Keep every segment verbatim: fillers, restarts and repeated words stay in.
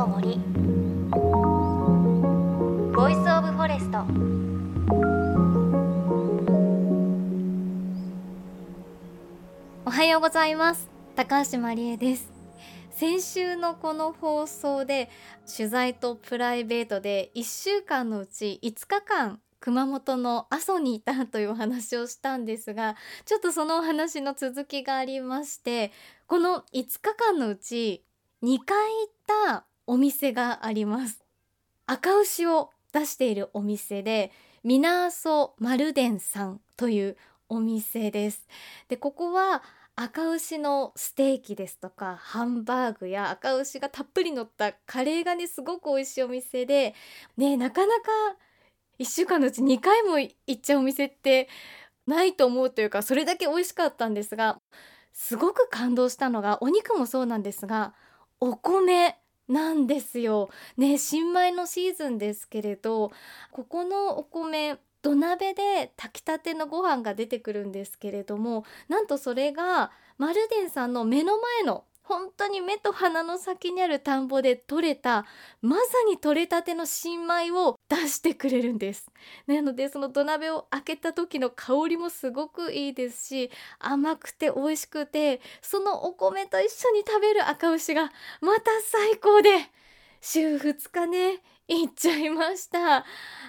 の森ボイスオブフォレスト。おはようございます。高橋真理恵です。先週のこの放送で取材とプライベートでいっしゅうかんのうちいつかかん熊本の阿蘇にいたというお話をしたんですが、ちょっとそのお話の続きがありまして、このいつかかんのうちにかい行ったお店があります。赤牛を出しているお店でミナアソ丸伝さんというお店です。で、ここは赤牛のステーキですとかハンバーグや赤牛がたっぷり乗ったカレーがね、すごく美味しいお店で、ね、なかなかいっしゅうかんのうちにかいも行っちゃうお店ってないと思うというか、それだけ美味しかったんですが、すごく感動したのがお肉もそうなんですがお米なんですよ、ね、新米のシーズンですけれど、ここのお米土鍋で炊きたてのご飯が出てくるんですけれども、なんとそれが丸伝さんの目の前の本当に目と鼻の先にある田んぼで取れた、まさに取れたての新米を出してくれるんです。なのでその土鍋を開けた時の香りもすごくいいですし、甘くて美味しくて、そのお米と一緒に食べる赤牛がまた最高で、週ふつかね行っちゃいました。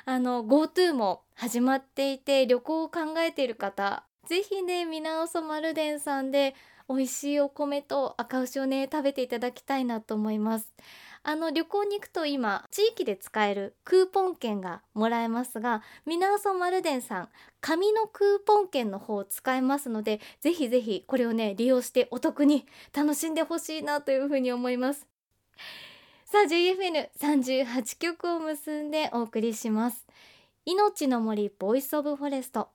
あの GoTo も始まっていて、旅行を考えている方ぜひね、ミナアソ丸伝さんで美味しいお米と赤牛をね食べていただきたいなと思います。あの旅行に行くと今地域で使えるクーポン券がもらえますが、ミナアソ丸伝さん紙のクーポン券の方を使えますので、ぜひぜひこれをね利用してお得に楽しんでほしいなというふうに思います。さあ ジェイエフエヌさんじゅうはち 局を結んでお送りします。命の森ボイスオブフォレスト。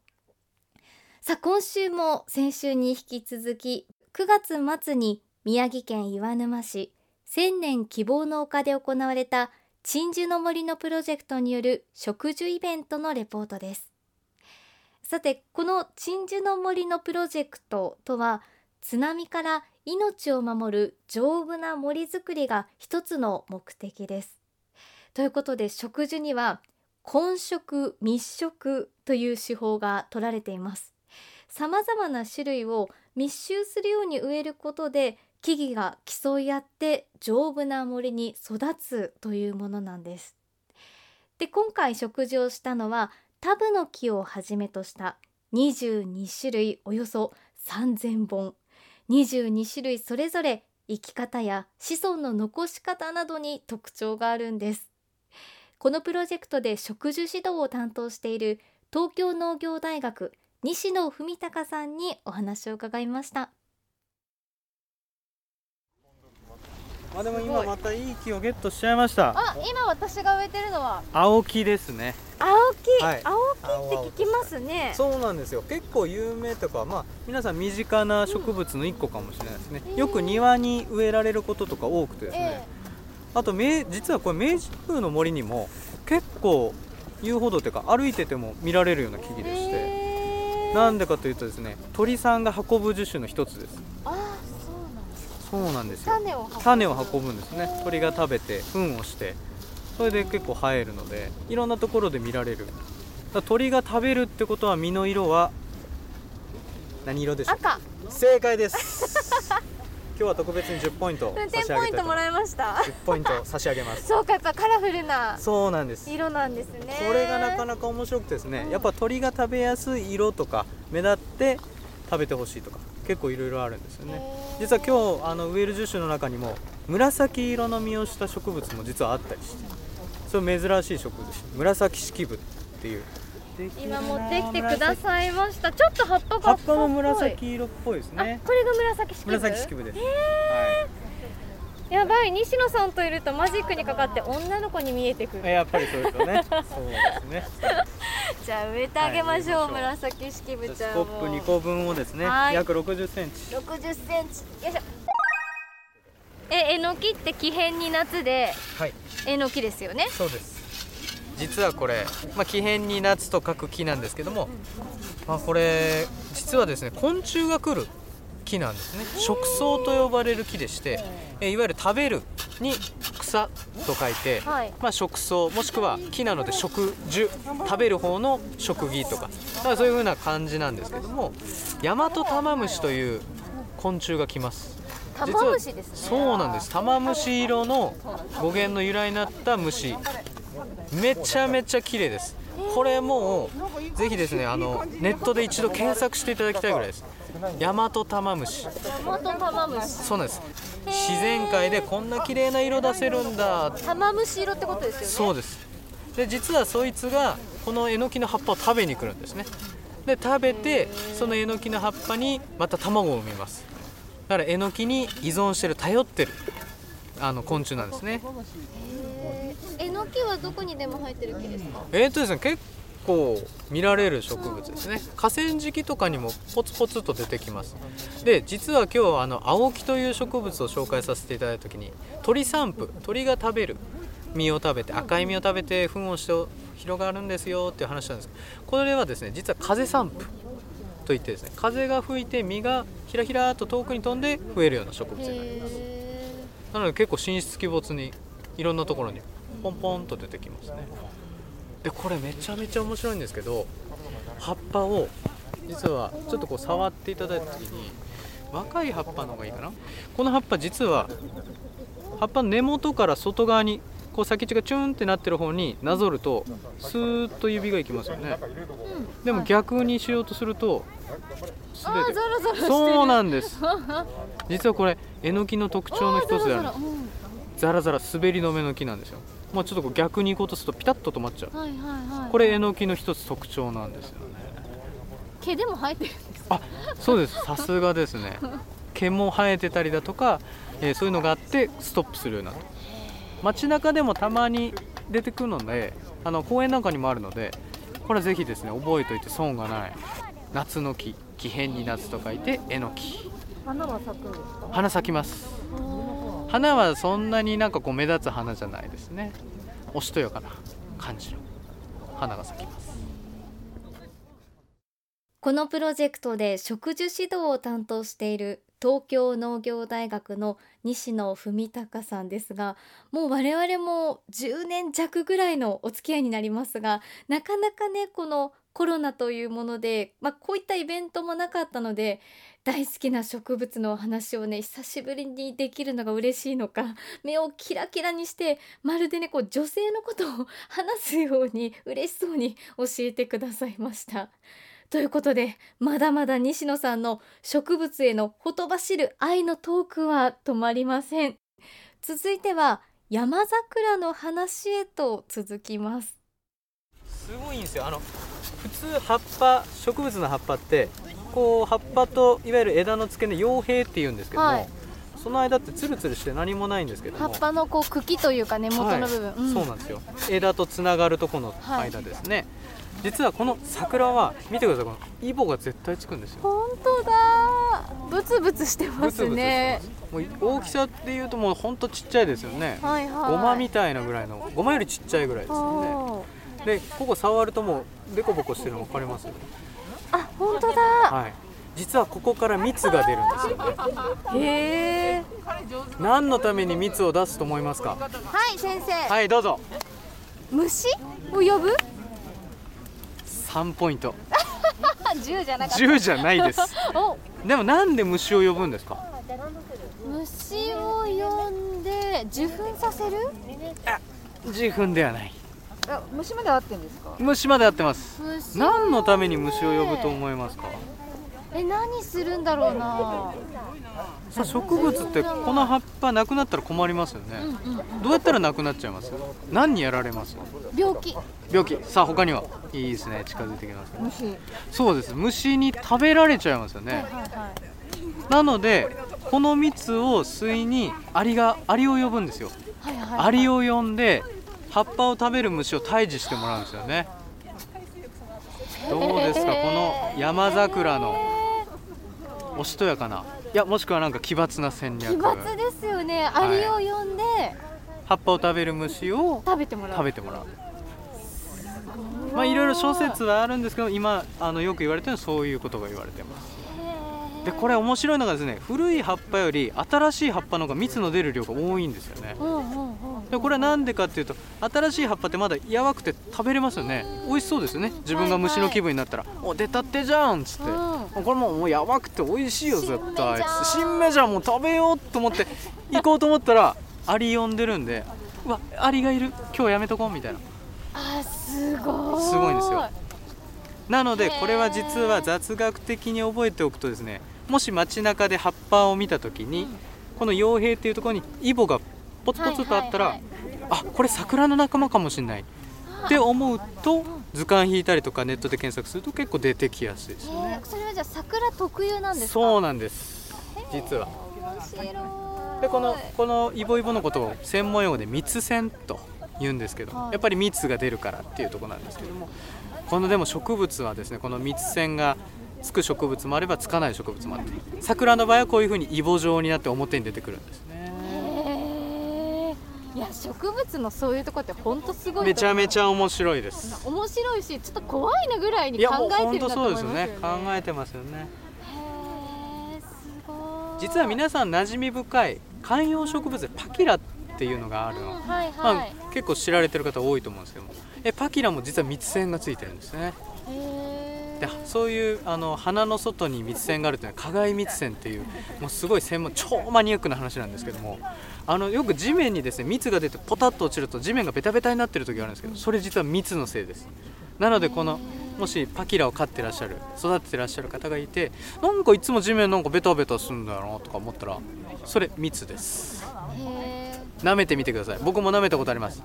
さあ今週も先週に引き続きくがつ末に宮城県岩沼市千年希望の丘で行われた鎮守の森のプロジェクトによる植樹イベントのレポートです。さてこの鎮守の森のプロジェクトとは、津波から命を守る丈夫な森づくりが一つの目的です。ということで植樹には混植密植という手法が取られています。さまざまな種類を密集するように植えることで、木々が競い合って丈夫な森に育つというものなんです。で、今回植樹をしたのはタブの木をはじめとしたにじゅうにしゅるいおよそさんぜんぼん、にじゅうにしゅるいそれぞれ生き方や子孫の残し方などに特徴があるんです。このプロジェクトで植樹指導を担当している東京農業大学西野文隆さんにお話を伺いました。あ、でも今またいい木をゲットしちゃいました。あ、今私が植えてるのは青木ですね。青木、はい、青木って聞きますね。そうなんですよ。結構有名とか、まあ、皆さん身近な植物の一個かもしれないですね、うん、よく庭に植えられることとか多くてですね、えー、あと実はこれ明治神宮の森にも結構遊歩道というか歩いてても見られるような木々でして、えーなんでかというとですね、鳥さんが運ぶ樹種の一つです。あ、そうなんです。そうなんですよ。種を運ぶんですね。鳥が食べて糞をして、それで結構生えるので、いろんなところで見られる。だ鳥が食べるってことは、実の色は何色でしょうか？赤。正解です。今日は特別にじゅっポイント差し上げたいと思います。じゅっポイントもらいました。じゅっポイント差し上げます。そうか、やっぱカラフルな色なんですね。これがなかなか面白くてですね、うん、やっぱ鳥が食べやすい色とか目立って食べてほしいとか結構いろいろあるんですよね。実は今日あの植える樹種の中にも紫色の実をした植物も実はあったりして、それ珍しい植物です。紫式部っていう。今持ってきてくださいました。ちょっと葉っぱが葉っぱも紫色っぽいですね。あ、これが紫式部？紫式部です。へー、はい、やばい。西野さんといるとマジックにかかって女の子に見えてくる。やっぱりそうですよね。そうですね。じゃあ植えてあげましょう、はい、紫式部ちゃんを。スコップにこぶんをですね、約ろくじゅっセンチ。ろくじゅっセンチよいしょ。え、えのきって木偏に夏で、はい、えのきですよね。そうです。実はこれ、まあ、木偏に夏と書く木なんですけども、まあ、これ実はですね、昆虫が来る木なんですね。食草と呼ばれる木でして、えいわゆる食べるに腐草と書いて、はい、まあ、食草もしくは木なので食樹、食べる方の食木とか、だからそういう風な感じなんですけども、ヤマトタマムシという昆虫が来ます。タマムシですね。そうなんです。タマムシ色の語源の由来になった虫、めちゃめちゃ綺麗です。これもうぜひですね、あのネットで一度検索していただきたいぐらいです。ヤマトタマムシ。ヤマトタマムシ、そうなんです。自然界でこんな綺麗な色出せるんだ。タマムシ色ってことですよね。そうです。で、実はそいつがこのエノキの葉っぱを食べに来るんですね。で、食べてそのエノキの葉っぱにまた卵を産みます。だからエノキに依存してる、頼ってるあの昆虫なんですね。エノキはどこにでも生えてる木ですか？えーとですね、結構見られる植物ですね。河川敷とかにもポツポツと出てきます。で、実は今日はあの青木という植物を紹介させていただいたときに、鳥散布、鳥が食べる実を食べて、赤い実を食べて糞をして広がるんですよっていう話なんです。これはですね、実は風散布といってですね、風が吹いて実がひらひらと遠くに飛んで増えるような植物になります。なので結構神出鬼没にいろんなところにポンポンと出てきますね。で、これめちゃめちゃ面白いんですけど、葉っぱを実はちょっとこう触っていただいた時に、若い葉っぱの方がいいかな。この葉っぱ実は葉っぱの根元から外側にこう先っちょがチューンってなってる方になぞるとスーッと指がいきますよね、うん、でも逆にしようとするとすべてザラザラしてる。そうなんです。実はこれえのきの特徴の一つである、ザラザラ滑り止めの木なんですよ。まあ、ちょっとこう逆に行こうとするとピタッと止まっちゃう、はいはいはい、これえのきの一つ特徴なんですよね。毛でも生えてるんですか？あ、そうです。さすがですね。毛も生えてたりだとか、えー、そういうのがあってストップするようなと。街中でもたまに出てくるので、あの公園なんかにもあるので、これぜひですね、覚えておいて損がない。夏の木、木偏に夏と書いてえのき。花は咲くんですか？花咲きます。花はそんなになんかこう目立つ花じゃないですね。おしとやかな感じの花が咲きます。このプロジェクトで植樹指導を担当している東京農業大学の西野文隆さんですが、もう我々もじゅうねんじゃくぐらいのお付き合いになりますが、なかなかね、このコロナというもので、まあ、こういったイベントもなかったので、大好きな植物の話をね、久しぶりにできるのが嬉しいのか、目をキラキラにしてまるでね、こう女性のことを話すように嬉しそうに教えてくださいました。ということで、まだまだ西野さんの植物へのほとばしる愛のトークは止まりません。続いては山桜の話へと続きます。すごいんですよ。あの普通葉っぱ、植物の葉っぱってこう葉っぱといわゆる枝の付け根、葉柄っていうんですけども、はい、その間ってツルツルして何もないんですけども、葉っぱのこう茎というか根元の部分、はい、うん、そうなんですよ。枝とつながるところの間ですね、はい。実はこの桜は見てください、このイボが絶対つくんですよ。本当だ、ブツブツしてますね。ブツブツしてます。もう大きさでいうともう本当ちっちゃいですよね、はいはい、ゴマみたいなぐらいの、ゴマよりちっちゃいぐらいですよね。で、ここ触るともうデコボコしてるの分かりますよね。あ、本当だ、はい、実はここから蜜が出るんですよね。へー。何のために蜜を出すと思いますか？はい、先生。はい、どうぞ。虫を呼ぶ？さんポイント。じゅうじゃなかった。じゅうじゃないです。でもなんで虫を呼ぶんですか？虫を呼んで受粉させる？あ、受粉ではない。虫まで合ってんですか？虫まで合ってます。何のために虫を呼ぶと思いますか？え、何するんだろうな。さあ、植物ってこの葉っぱなくなったら困りますよね、うんうん、どうやったらなくなっちゃいます？何にやられます？病気。病気。さあ、他には？いいですね、近づいてきますね。虫。そうです。虫に食べられちゃいますよね、はいはいはい、なのでこの蜜を吸いにアリが、アリを呼ぶんですよ、はいはいはい、アリを呼んで葉っぱを食べる虫を退治してもらうんですよね。どうですか、この山桜のおしとやかな、いや、もしくはなんか奇抜な戦略。奇抜ですよね、はい、アリを呼んで葉っぱを食べる虫を食べてもらう、食べてもらう。まあ、いろいろ諸説はあるんですけど、今あのよく言われてるのはそういうことが言われてます。で、これ面白いのがですね、古い葉っぱより新しい葉っぱの方が蜜の出る量が多いんですよね。これはなんでかっていうと、新しい葉っぱってまだやわくて食べれますよね。美味しそうですよね。自分が虫の気分になったら、お出たってじゃんっつって、これもうやわくて美味しいよ絶対、新芽じゃんもう食べようと思って行こうと思ったらアリ呼んでるんで、うわアリがいる今日やめとこうみたいな。あすごい、すごいんですよ。なのでこれは実は雑学的に覚えておくとですね、もし街中で葉っぱを見た時に、この葉柄っていうところにイボがポツポツとあったら、はいはいはい、あこれ桜の仲間かもしれないって思うと、図鑑引いたりとかネットで検索すると結構出てきやすいですね。それはじゃあ桜特有なんですか？そうなんです、実は。面白い。でこのこのイボイボのことを専門用語で蜜腺と言うんですけど、はい、やっぱり蜜が出るからっていうところなんですけども、このでも植物はですね、この蜜腺がつく植物もあればつかない植物もあって、桜の場合はこういうふうにイボ状になって表に出てくるんですね。いや植物のそういうとこって本当すごい、めちゃめちゃ面白いです。面白いしちょっと怖いなぐらいに考えてるんだと思いますよね。いやもう本当そうですよね。考えてますよね。へーすごい。実は皆さん馴染み深い観葉植物でパキラっていうのがあるの、うんはいはいまあ、結構知られてる方多いと思うんですけども、えパキラも実は蜜腺がついてるんですね。へでそういうあの花の外に蜜腺があるというのは花外蜜腺っていう、もうすごい専門超マニアックな話なんですけども、あのよく地面にですね蜜が出てポタッと落ちると地面がベタベタになってる時があるんですけど、それ実は蜜のせいです。なのでこのもしパキラを飼ってらっしゃる育ててらっしゃる方がいて、なんかいつも地面なんかベタベタするんだよなとか思ったら、それ蜜です。舐めてみてください。僕も舐めたことあります。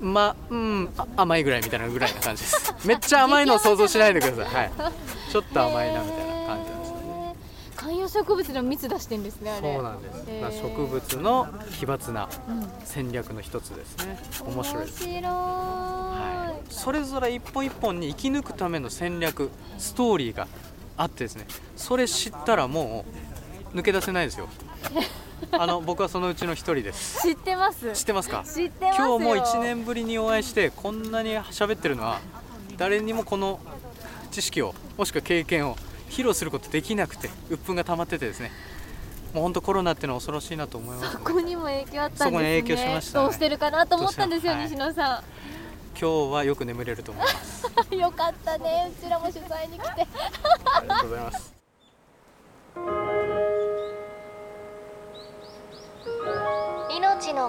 まあ、うんあ甘いぐらいみたいなぐらいな感じです。めっちゃ甘いのを想像しないでください、はい、ちょっと甘いなみたいな感じですね。観葉植物の蜜出してるんですねあれ。そうなんです、まあ、植物の奇抜な戦略の一つですね、うん、面白いです面白い、はい、それぞれ一本一本に生き抜くための戦略ストーリーがあってですね、それ知ったらもう抜け出せないですよ。あの僕はそのうちの一人です。知ってます。知ってますか？知ってますよ。今日もういちねんぶりにお会いしてこんなに喋ってるのは、誰にもこの知識をもしくは経験を披露することできなくて鬱憤が溜まっててですね、もう本当コロナってのは恐ろしいなと思います。そこにも影響あったんですね。そこに影響しましたね。どうしてるかなと思ったんですよ、はい、西野さん今日はよく眠れると思いますよかったね、うちらも取材に来てありがとうございます。命の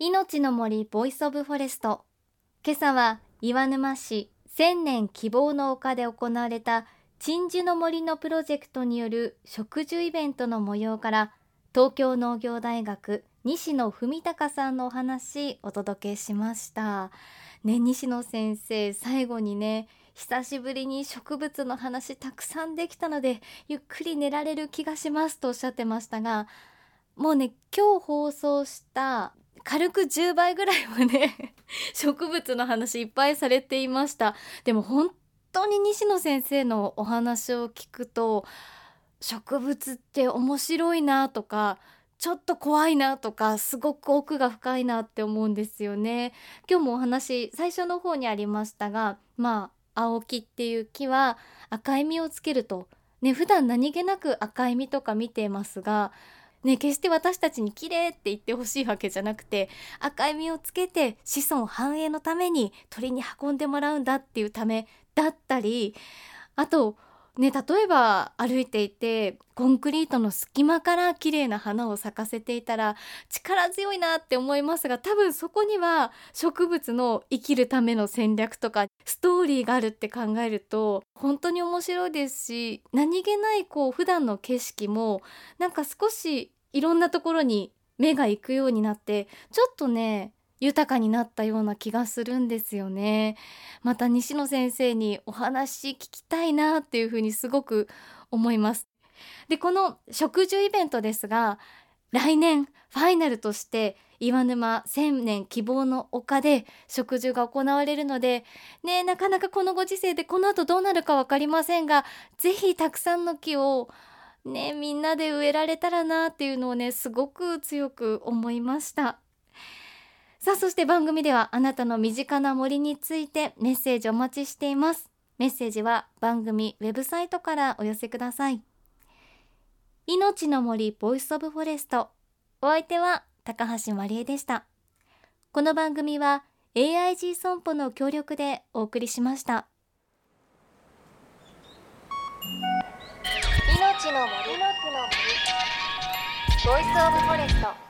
命の森ボイスオブフォレスト、今朝は岩沼市千年希望の丘で行われた鎮守の森のプロジェクトによる植樹イベントの模様から、東京農業大学西野文隆さんのお話お届けしました、ね、西野先生最後にね、久しぶりに植物の話たくさんできたのでゆっくり寝られる気がしますとおっしゃってましたが、もうね今日放送した軽くじゅうばいぐらいはね植物の話いっぱいされていました。でも本当に西野先生のお話を聞くと、植物って面白いなとか、ちょっと怖いなとか、すごく奥が深いなって思うんですよね。今日もお話最初の方にありましたが、まあ青木っていう木は赤い実をつけると、ね、普段何気なく赤い実とか見てますが、ね、決して私たちに綺麗って言ってほしいわけじゃなくて、赤い実をつけて子孫繁栄のために鳥に運んでもらうんだっていうためだったり、あとね、例えば歩いていてコンクリートの隙間から綺麗な花を咲かせていたら力強いなって思いますが、多分そこには植物の生きるための戦略とかストーリーがあるって考えると本当に面白いですし、何気ないこう普段の景色もなんか少しいろんなところに目が行くようになってちょっとね豊かになったような気がするんですよね。また西野先生にお話聞きたいなっていうふうにすごく思います。で、この植樹イベントですが、来年ファイナルとして岩沼千年希望の丘で植樹が行われるので、ね、なかなかこのご時世でこの後どうなるか分かりませんが、ぜひたくさんの木をねみんなで植えられたらなっていうのをねすごく強く思いました。さあ、そして番組ではあなたの身近な森についてメッセージお待ちしています。メッセージは番組ウェブサイトからお寄せください。命の森ボイスオブフォレスト、お相手は高橋まりえでした。この番組は エーアイジー 損保の協力でお送りしました。命の森の森ボイスオブフォレスト。